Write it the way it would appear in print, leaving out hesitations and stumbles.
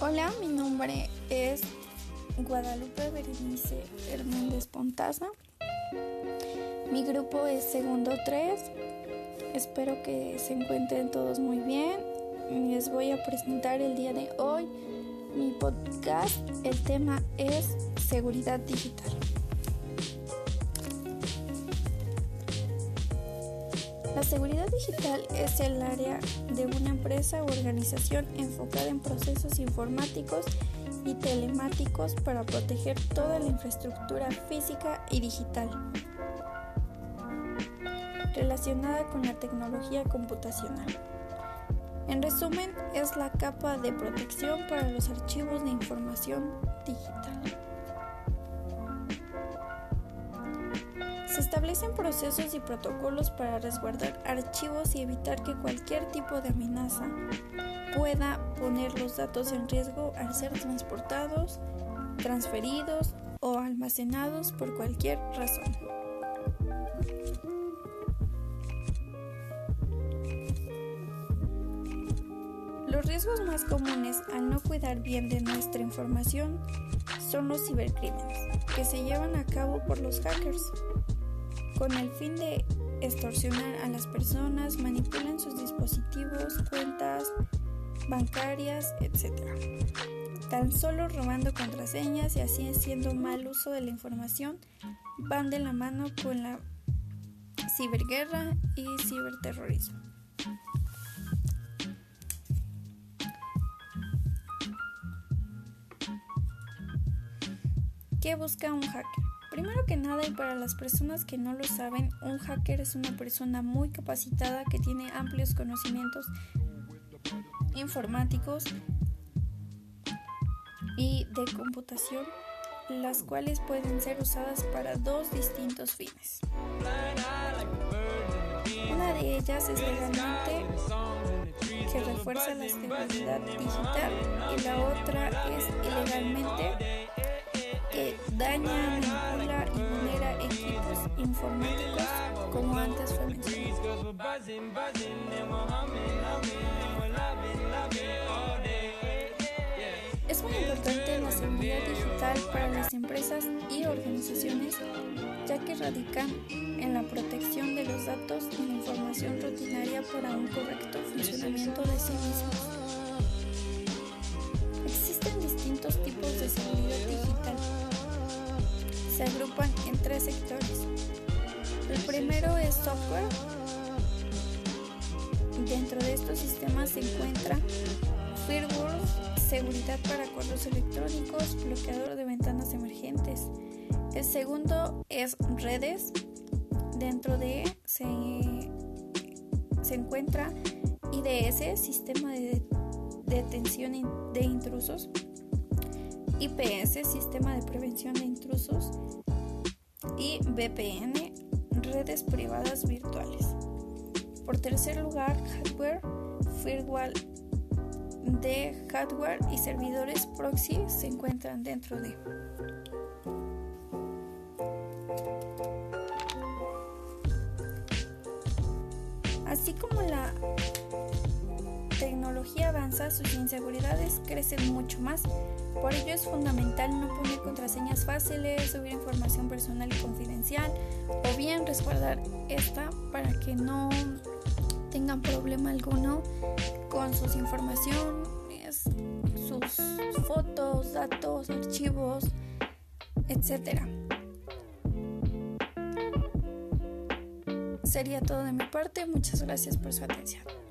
Hola, mi nombre es Guadalupe Berenice Hernández Pontaza. Mi grupo es Segundo 3. Espero que se encuentren todos muy bien. Les voy a presentar el día de hoy mi podcast. El tema es seguridad digital. La seguridad digital es el área de una empresa u organización enfocada en procesos informáticos y telemáticos para proteger toda la infraestructura física y digital relacionada con la tecnología computacional. En resumen, es la capa de protección para los archivos de información digital. Se establecen procesos y protocolos para resguardar archivos y evitar que cualquier tipo de amenaza pueda poner los datos en riesgo al ser transportados, transferidos o almacenados por cualquier razón. Los riesgos más comunes al no cuidar bien de nuestra información son los cibercrímenes, que se llevan a cabo por los hackers, con el fin de extorsionar a las personas, manipulan sus dispositivos, cuentas bancarias, etc., tan solo robando contraseñas y así haciendo mal uso de la información, van de la mano con la ciberguerra y ciberterrorismo. ¿Qué busca un hacker? Primero que nada, y para las personas que no lo saben, un hacker es una persona muy capacitada que tiene amplios conocimientos informáticos y de computación, las cuales pueden ser usadas para dos distintos fines. Una de ellas es legalmente, que refuerza la seguridad digital, y la otra es ilegalmente, que daña, manipula y vulnera equipos informáticos, como antes fue mencionado. Es muy importante la seguridad digital para las empresas y organizaciones, ya que radican en la protección de los datos y la información rutinaria para un correcto funcionamiento de sí mismos. Existen distintos tipos de seguridad digital. Se agrupan en tres sectores. El primero es software. Dentro de estos sistemas se encuentra FearWorld, seguridad para correos electrónicos, bloqueador de ventanas emergentes. El segundo es redes. Dentro de se encuentra IDS, sistema de detención de intrusos. IPS, sistema de prevención de intrusos, y VPN, redes privadas virtuales. Por tercer lugar, hardware, firewall de hardware y servidores proxy se encuentran dentro de. Así como la tecnología avanza, sus inseguridades crecen mucho más. Por ello es fundamental no poner contraseñas fáciles, subir información personal y confidencial, o bien resguardar esta para que no tengan problema alguno con sus informaciones, sus fotos, datos, archivos, etc. Sería todo de mi parte. Muchas gracias por su atención.